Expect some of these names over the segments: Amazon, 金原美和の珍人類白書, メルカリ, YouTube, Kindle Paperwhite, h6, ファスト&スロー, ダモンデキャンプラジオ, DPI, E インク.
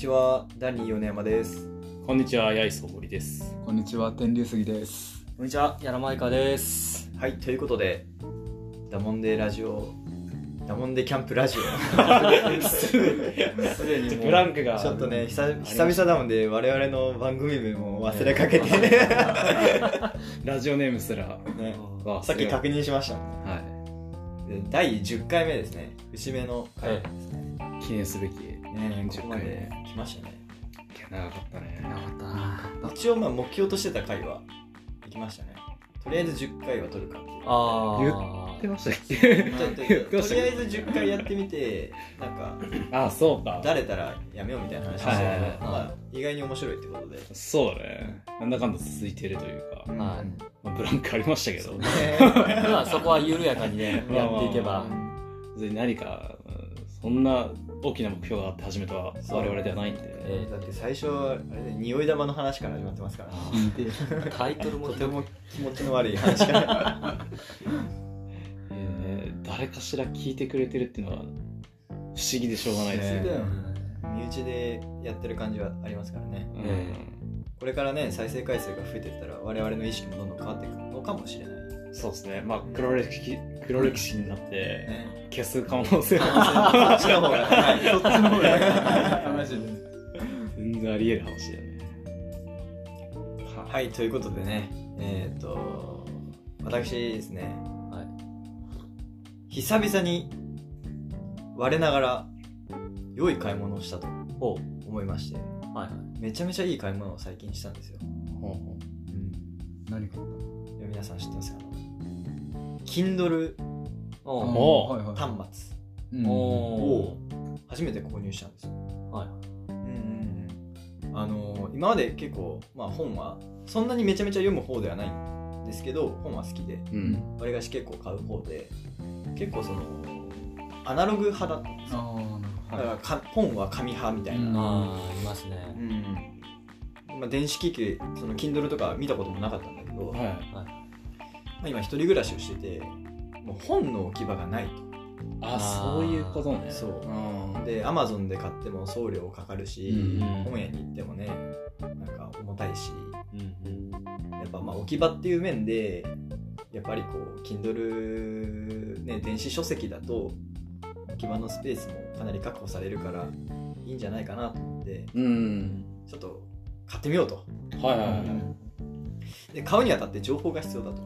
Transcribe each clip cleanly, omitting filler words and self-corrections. ちは、ダニー米山です。こんにちは、八重曽堀です。こんにちは、天竜杉です。こんにちは、やらまいかです。はい、ということでダモンデキャンプラジオすでにブランクがちょっとね、久々だもんで我々の番組名も忘れかけてラジオネームすら、ね、さっき確認しましたもんね、はい、第10回目ですね。節目の回ですね、はい、記念すべき10回目来ましたね。長かったね。一応まあ目標としてた回はできましたね。とりあえず10回は撮るかってとりあえず10回やってみて、なんかそうか、だれたらやめようみたいな話して、意外に面白いってことで、そうだね、なんだかんだ続いてるというか、ブランクありましたけど、そこは緩やかにねやっていけば、何かそんな大きな目標があって始めた我々ではないんで、だって最初はあれで匂い玉の話から始まってますから、タイトルもとても気持ちの悪い話から。誰かしら聞いてくれてるっていうのは不思議でしょうがないですね。身内でやってる感じはありますからね、これからね、再生回数が増えていったら我々の意識もどんどん変わっていくのかもしれない。そうですね、まあ黒歴史になって消す可能性もある。そっちの方が全然ありえる話だね。はい、ということでね、私ですね、久々に我ながら良い買い物をしたと思いまして、めちゃめちゃいい買い物を最近したんですよ。何買ったの？皆さん知ってますか？Kindle 端末を初めて購入したんですよ。今まで結構、本はそんなにめちゃめちゃ読む方ではないんですけど、本は好きで、わりがし結構買う方で、結構そのアナログ派だったんですよ。だから本は紙派みたいな、いますね。電子機器、その Kindle とか見たこともなかったんだけど、今一人暮らしをしてて、もう本の置き場がないと。そういうことね。そうで、 Amazon で買っても送料かかるし、本屋に行ってもね、なんか重たいし、やっぱ置き場っていう面でやっぱりこう Kindle ね、電子書籍だと置き場のスペースもかなり確保されるからいいんじゃないかなと思って、ちょっと買ってみようと。で、買うにあたって情報が必要だと。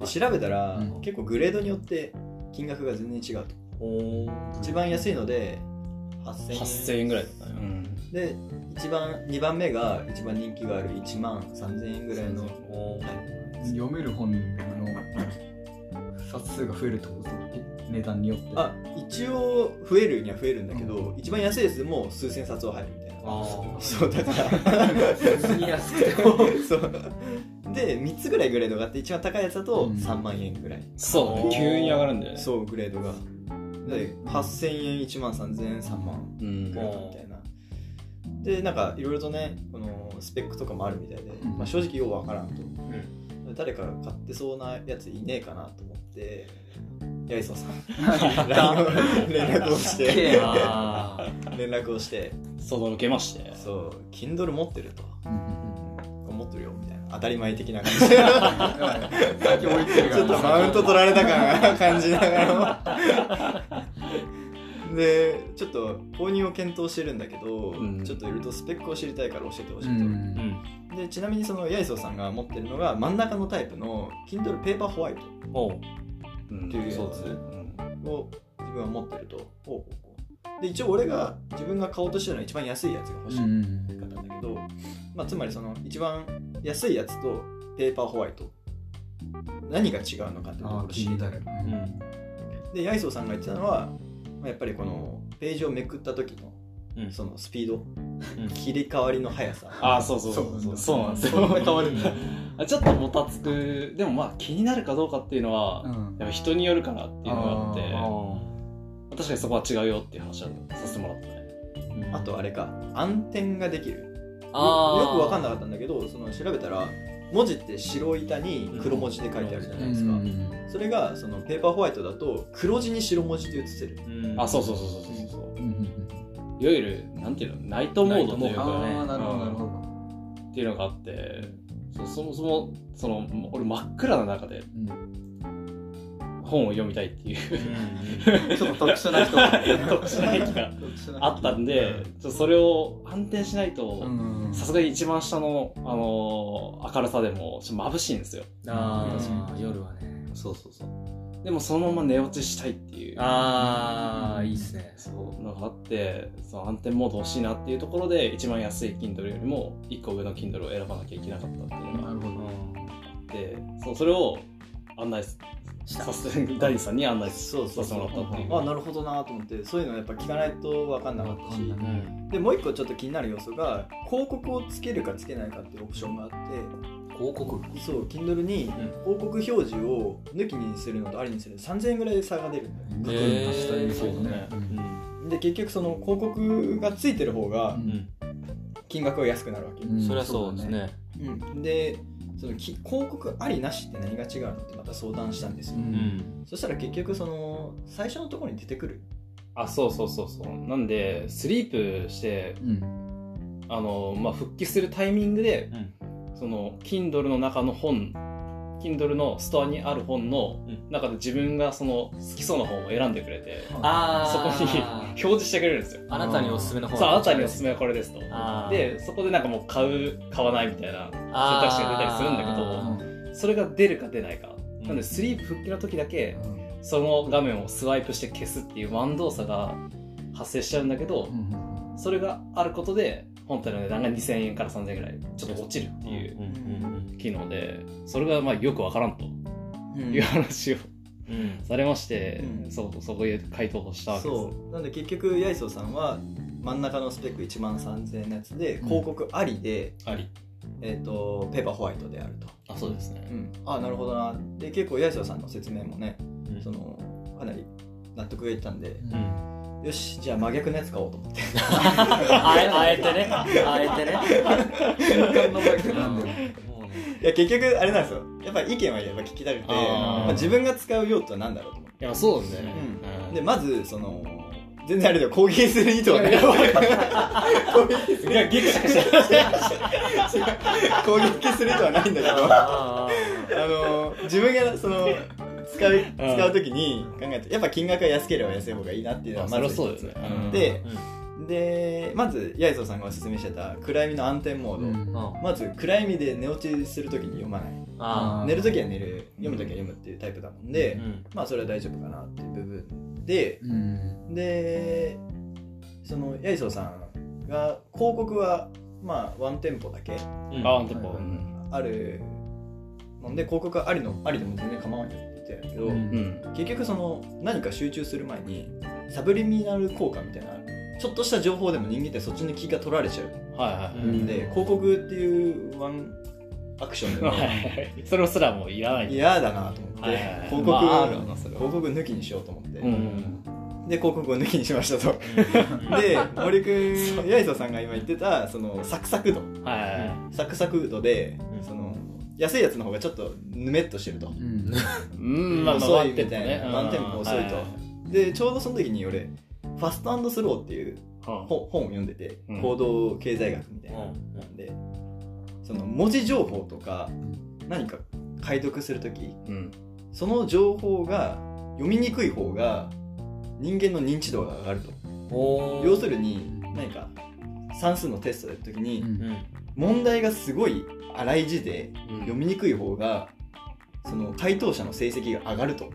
で、調べたら、結構グレードによって金額が全然違うと。一番安いので8000円ぐらいだったね。で、2番目が一番人気がある1万3000円ぐらいの、読める本の冊数が増えるってことですね、値段によって。一応増えるには増えるんだけど、一番安いやつでも数千冊は入るみたいな。そうだから別に安くてもで、3つぐらいグレードがあって、一番高いやつだと3万円ぐらい、そう、急に上がるんだよね。そう、グレードがで8000円、1万3000円、3万ぐらいみたいな。で、なんかいろいろとね、このスペックとかもあるみたいで、正直ようわからんと。誰か買ってそうなやついねえかなと思って、八重曽さん連絡をしてそう、受けまして、そう、Kindle 持ってると、持ってるよみたいな、当たり前的な感じでちょっとマウント取られた感が感じながらで、ちょっと購入を検討してるんだけど、ちょっといろいろとスペックを知りたいから教えてほしいと。で、ちなみにその八重曽さんが持ってるのが真ん中のタイプの Kindle Paperwhite っていうやつを自分は持ってると。で、一応俺が自分が買おうとしてるのは一番安いやつが欲しいかったんだけど、つまりその一番安いやつとペーパーホワイト何が違うのかっていうところを知りたい。で、八重曽さんが言ってたのは、やっぱりこのページをめくった時のそのスピード、切り替わりの速さ。そうなんですよ。変わるんだ。ちょっともたつく。でも気になるかどうかっていうのはやっぱ人によるかなっていうのがあって、確かにそこは違うよっていう話はさせてもらったね。あとあれか、暗転ができる。よく分かんなかったんだけど、その調べたら文字って白板に黒文字で書いてあるじゃないですか。それがそのペーパーホワイトだと黒字に白文字で写せる。そうそうそうそうそう。いわゆるなんていうのナイトモードというか、っていうのがあって、そもそもその俺真っ暗な中で本を読みたいっていう、うん、ちょっと特殊な人があったんで、ちょっとそれを反転しないとさすがに一番下の、明るさでもちょっと眩しいんですよ。あ、夜はね。そうそうそう。でもそのまま寝落ちしたいっていう、いいですね。そうなんかあって、その暗転モード欲しいなっていうところで一番安い Kindle よりも1個上の Kindle を選ばなきゃいけなかったっていうのがあって、そう、それを案内させてダリさんに案内させてもらったっていう。あ、なるほどなと思って、そういうのやっぱ聞かないと分かんなかったし、ね、でもう一個ちょっと気になる要素が広告をつけるかつけないかっていうオプションがあって、広告、そう Kindle に広告表示を抜きにするのとありにするの3000円ぐらいで差が出るんだよ。そうだね、うん、で結局その広告がついてる方が金額が安くなるわけ、うん、そりゃそうですね、うん、でその広告ありなしって何が違うのってまた相談したんですよ、うん、そしたら結局その最初のところに出てくる。あ、そうそうそうそう。なんでスリープして、うん、復帰するタイミングで、うん、その Kindle の中の本、 Kindle のストアにある本の中で自分がその好きそうな本を選んでくれて、うん、そこに表示してくれるんですよ。あなたにおすすめの本、そう、あなたにおすすめはこれですと。でそこでなんかもう買う買わないみたいな選択肢が出たりするんだけど、それが出るか出ないか、うん、なのでスリープ復帰の時だけその画面をスワイプして消すっていうワン動作が発生しちゃうんだけど、うん、それがあることで本体の値段が2000円から3000円ぐらいちょっと落ちるっていう機能で、それがまあよくわからんという話を、うんされまして、うん、そこで回答をしたわけです。そうなんで結局八重曽さんは真ん中のスペック1万3000円のやつで広告ありで、うん、あり、ペーパーホワイトであると。あ、そうですね、うん、あ、なるほどな。で結構八重曽さんの説明もね、うん、そのかなり納得がいったんで、うん、よしじゃあ真逆のやつ買おうと思ってあえてね瞬間の真逆なんでいや結局あれなんですよ、やっぱり意見はやっぱ聞きたくて、まあ、自分が使う用途は何だろうと思って。いやそうですね、うん、でまずその全然あれだよ、攻撃する意図はねいやギクシャクした攻撃する意図はないんだけど自分がその使う時に考えて、やっぱ金額が安ければ安い方がいいなっていうのはまず一つで、まず八重曽さんがおすすめしてた暗闇の暗転モード、うん、まず暗闇で寝落ちするときに読まない、寝るときは寝る、読むときは読むっていうタイプだもんで、うん、まあそれは大丈夫かなっていう部分で、うん、でその八重曽さんが広告はまあワンテンポだけ、うん、あるので広告はありでも全然構わないって言ってたけど、うんうん、結局その何か集中する前にサブリミナル効果みたいなのある、ちょっとした情報でも人間ってそっちの気が取られちゃう、はいはい、うん、で広告っていうワンアクションで、ね、それすらもういらない、嫌だなと思って、はいはいはい、広告抜きにしようと思って、うん、で広告を抜きにしましたと、うん、で森君八重曽さんが今言ってたそのサクサク度、はいはいはい、サクサク度で、うん、その安いやつの方がちょっとぬめっとしてると、うん遅いみたいな、ワンテンポ遅いと、はい、でちょうどその時に俺ファスト&スローっていう本を読んでて、うん、行動経済学みたいななんで、その文字情報とか何か解読するとき、うん、その情報が読みにくい方が人間の認知度が上がると。要するに何か算数のテストやるときに、うんうん、問題がすごい荒い字で読みにくい方がその回答者の成績が上がると。っ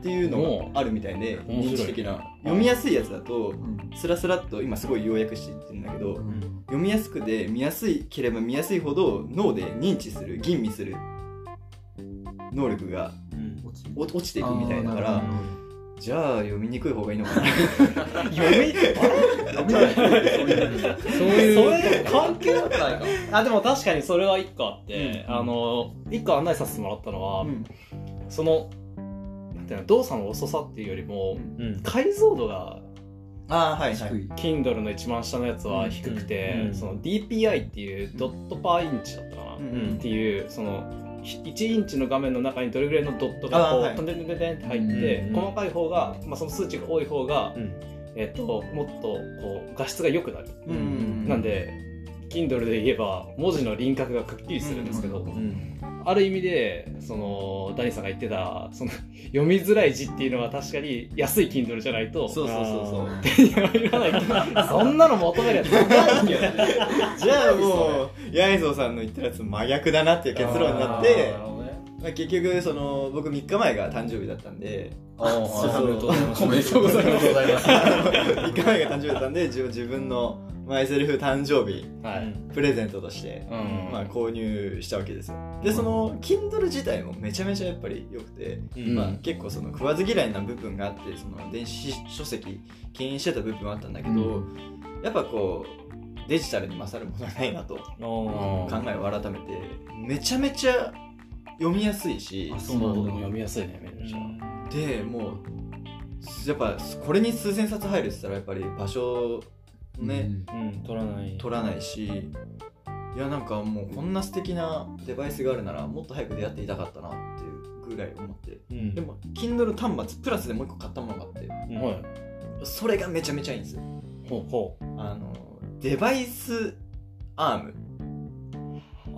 ていうのもあるみたいで、認知的な読みやすいやつだとスラスラっと今すごい要約していってるんだけど、うん、読みやすくで見やすいければ見やすいほど脳で認知する吟味する能力が落ちていくみたいだから、うん、じゃあ読みにくい方がいいのかなそういう関係だったないかあ、でも確かにそれは1個あって、うん、1個案内させてもらったのは、うん、その動作の遅さっていうよりも、うん、解像度が低い。Kindle の一番下のやつは低くて、うん、その DPI っていうドットパーインチだったかな、うん、っていうその1インチの画面の中にどれぐらいのドットがこうトンテンテンテンって入って、うん、細かい方が、まあ、その数値が多い方が、うん、もっとこう画質が良くなる、うんうんうん、なんで Kindle で言えば文字の輪郭がくっきりするんですけど、うんうんうん、ある意味でそのダニさんが言ってたその読みづらい字っていうのは確かに安い Kindle じゃないと手に入らないそんなの求めるやつないけどじゃあもう八重蔵さんの言ってるやつ真逆だなっていう結論になって、まあ、結局その僕3日前が誕生日だったんでおめでとうございます3日前が誕生日だったんで自分のマイセルフ誕生日、はい、プレゼントとして、うんまあ、購入したわけですよ。でその Kindle 自体もめちゃめちゃやっぱり良くて、うんまあ、結構その食わず嫌いな部分があってその電子書籍牽引してた部分はあったんだけど、うん、やっぱこうデジタルに勝るものはないなと考えを改めてめちゃめちゃ読みやすいしそうなんだでも読みやすいねめっちゃでもうやっぱこれに数千冊入るって言ったらやっぱり場所ね、うんうん、取らないしいやなんかもうこんな素敵なデバイスがあるならもっと早く出会っていたかったなっていうぐらい思って、うん、でも Kindle 端末プラスでもう一個買ったものがあって、うんはい、それがめちゃめちゃいいんですよ。ほうほうデバイスアーム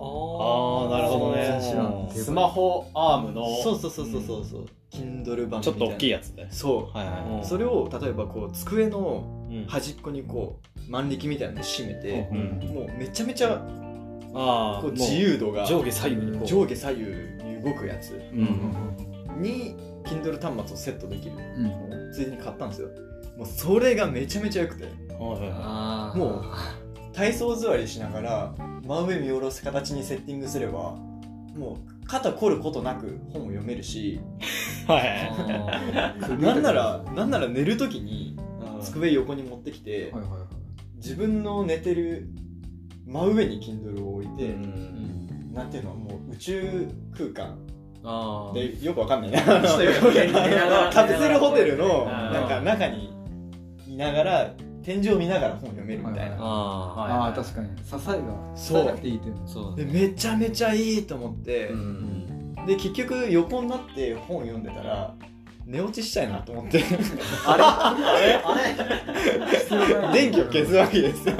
ああなるほどねスマホアームのそう Kindle 版みたいなちょっと大きいやつねそう、はいはい、それを例えばこう机の端っこにこう万力みたいなのを締めて、うん、もうめちゃめちゃこう自由度が上下左右に動くやつに Kindle 端末をセットできるついに買ったんですよ。もうそれがめちゃめちゃ良くてあもう体操座りしながら真上見下ろす形にセッティングすればもう肩凝ることなく本を読めるしはいなんなら寝るときに机横に持ってきて、はいはいはい、自分の寝てる真上に Kindle を置いて、うん、なんていうのもう宇宙空間あでよくわかんないなカプセルホテルのなんか中にいながら天井見ながら本読めるみたいな、はいはいはい、ああ確かに支えがなくていいっていうのそうでめちゃめちゃいいと思って、うんうん、で結局横になって本読んでたら寝落ちしたいなと思ってあれ電気を消すわけですよ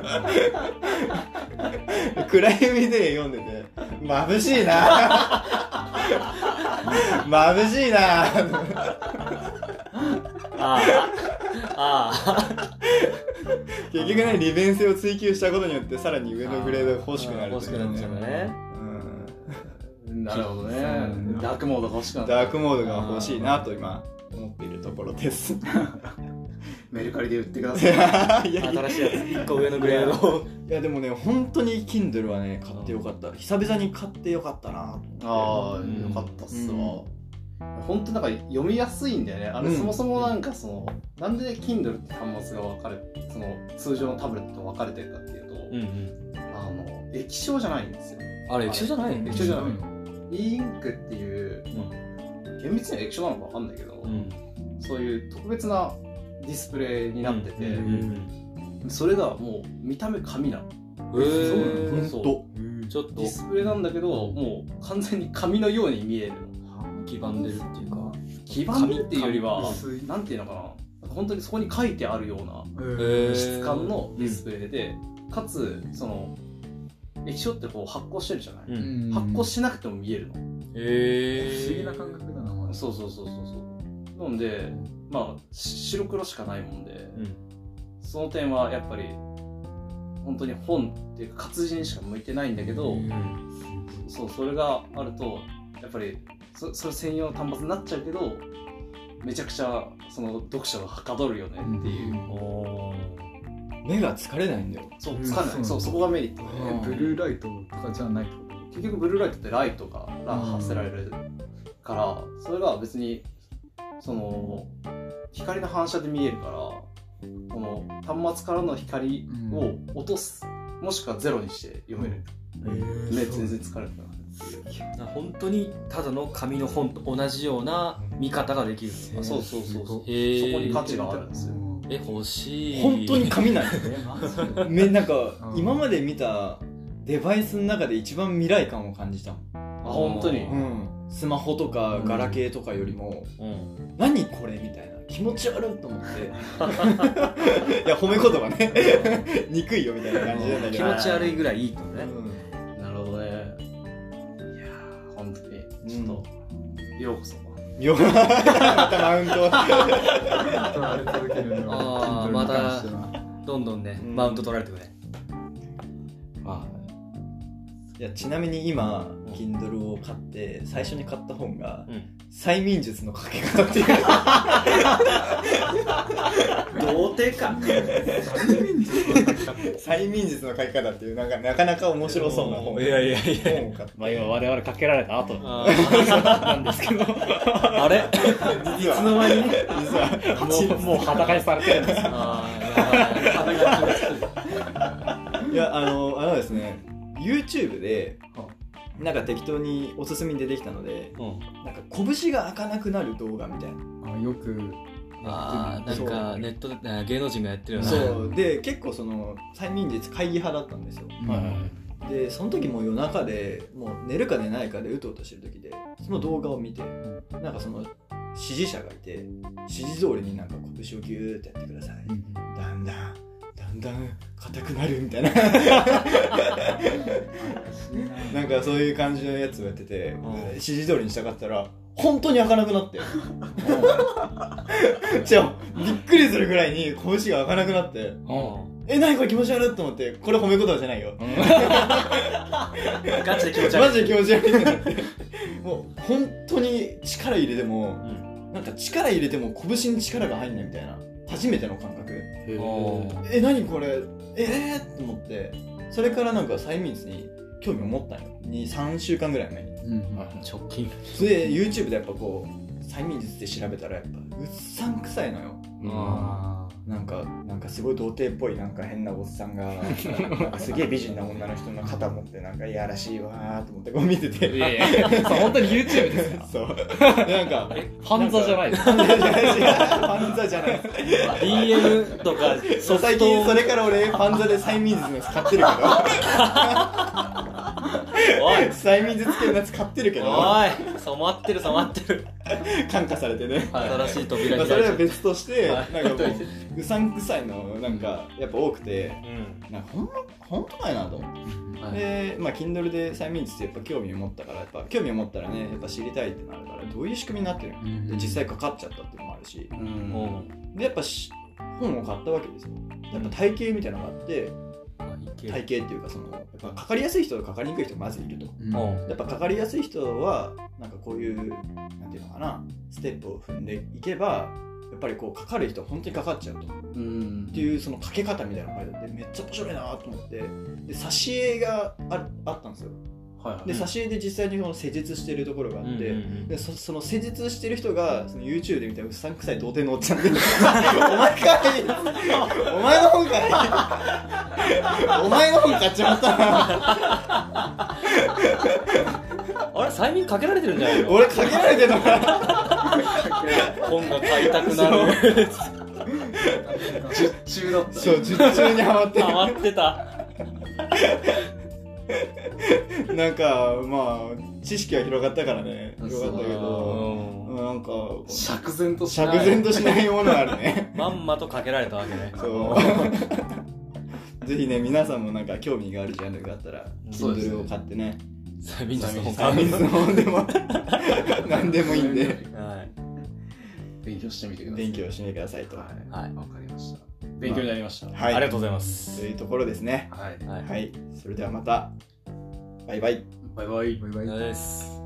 暗闇で読んでて眩しいな眩しいなあ結局ね利便性を追求したことによってさらに上のグレードが欲しくなるという、ね、欲しくなっちゃうね、うん、なるほどねダークモードが欲しくなるダークモードが欲しいなと今思っているところですメルカリで売ってください新しいやつ1個上のグレードいやでもね本当に Kindle はね買ってよかった久々に買ってよかったなあーよかったっすわ、うん本当なんか読みやすいんだよねあれ、うん、そもそもなんかそのなんで Kindle って端末が分かれその通常のタブレットと分かれてるかっていうと、うんうん、液晶じゃないんですよあれ液晶じゃないの？液晶じゃないの E インクっていう、うん、厳密には液晶なのか分かんないけど、うん、そういう特別なディスプレイになってて、うんうんうん、それがもう見た目紙なのそうちょっとディスプレイなんだけどもう完全に紙のように見える黄ばんでるっていうか黄ばみっていうよりはなんていうのかな本当にそこに書いてあるような質感のディスプレイで、かつその液晶ってこう発光してるじゃない、うん、発光しなくても見えるの、不思議な感覚だなそうなんでまあ白黒しかないもんで、うん、その点はやっぱり本当に本っていうか活字にしか向いてないんだけど、そうそれがあるとやっぱりそれ専用の端末になっちゃうけどめちゃくちゃその読者がはかどるよねっていう、うん、目が疲れないんだよそう疲れない、うん、そうそこがメリット、ブルーライトとかじゃないと結局ブルーライトってライトが発せられるから、うん、それが別にその光の反射で見えるからこの端末からの光を落とす、うん、もしくはゼロにして読める、目全然疲れない本当にただの紙の本と同じような見方ができる、そうそこに価値があるんですよ。欲しい。本当に紙なんですねなんか今まで見たデバイスの中で一番未来感を感じたもん。あ、本当に、うん、スマホとかガラケーとかよりも、うん、何これみたいな気持ち悪いと思っていや褒め言葉ね憎いよみたいな感じじゃないけど、気持ち悪いぐらいいいとね、うん、なるほどね。いやー本当にちょっと、うん、ようこそまたマウントあまたどんどんね、うん、マウント取られてくれ。あいやちなみに今 Kindle を買って最初に買った本が、うん、催眠術のかけ方っていう童貞か催眠術のかけ方っていうなかなか面白そうな本を買って、まあ今我々かけられた後なんですけどあれいつの間にもう裸にされてるんです。いやあのですね、YouTube でなんか適当におすすめに出てきたので、うん、なんか拳が開かなくなる動画みたいな、あよくあなんかネットで芸能人がやってるよね。そうで結構その催眠術会議派だったんですよ、うん、でその時も夜中でもう寝るか寝ないかでうとうとしてる時でその動画を見て、なんかその支持者がいて指示通りになんか拳をギューってやってください、うん、だんだんだんだん硬くなるみたいななんかそういう感じのやつをやってて、指示通りにしたかったら本当に開かなくなってじゃあびっくりするぐらいに拳が開かなくなって、え、何これ気持ち悪いと思って、これ褒め言葉じゃないよガチで気持ち悪いマジで気持ち悪いってなってもう本当に力入れても、うん、なんか力入れても拳に力が入んないみたいな初めての感覚。え、何これと思って、それからなんか催眠術に興味を持ったんよ、3週間ぐらい前に、うんはい、直近それで YouTube でやっぱこう催眠術で調べたらやっぱうっさんくさいのよ、うん、なんかすごい童貞っぽいなんか変なおっさんがなんかすげえ美人な女の人の肩持ってなんかいやらしいわーと思ってこう見てていやいや本当に YouTube ですかそうなんか犯罪じゃないですか犯罪じゃないですDM とかソフト最近それから俺犯罪で催眠術のやつ買ってるけどおい催眠術系のやつ買ってるけどおい染まってる感化されてね、はい、新しい扉開いちゃって、まあ、それは別として、はい、なんかもううさんくさいのなんかやっぱ多くて、うん、なんかほんとないなと思って、はい、でまあ Kindle で催眠術ってやっぱ興味を持ったから、やっぱ興味を持ったらねやっぱ知りたいってなるから、どういう仕組みになってるの、うん、で実際かかっちゃったっていうのもあるし、うん、でやっぱ本を買ったわけですよ。やっぱ体型みたいなのがあって。体型っていうかそのやっぱかかりやすい人とかかりにくい人がまずいると、うん、やっぱかかりやすい人はなんかこういうなんていうのかなステップを踏んでいけばやっぱりこうかかる人は本当にかかっちゃうと、うん、っていうそのかけ方みたいなのがあってめっちゃ面白いなと思って、で挿絵が あったんですよ、はいはい、で挿絵で実際にその施術してるところがあって、うんうんうん、でその施術してる人がその YouTube で見たうっさんくさい童貞のおっちゃんでお前かいお前の本かいお前の本買っちまったなあれ催眠かけられてるんじゃないの俺かけられてるのか本が買いたくなる術中だった、そう術中にハマってたなんかまあ知識は広がったからね広がったけど、なんか釈然としないものがあるねまんまとかけられたわけね。そうぜひね皆さんもなんか興味があるジャンルがあったら Kindle を買ってね、サミンズの本でも何でもいいんで、はい、勉強してみてください、勉強してみてくださいと。はい、はい、わかりました。勉強になりました、はい、ありがとうございますというところですね。はい、はいはい、それではまたバイバイ。バイバイです。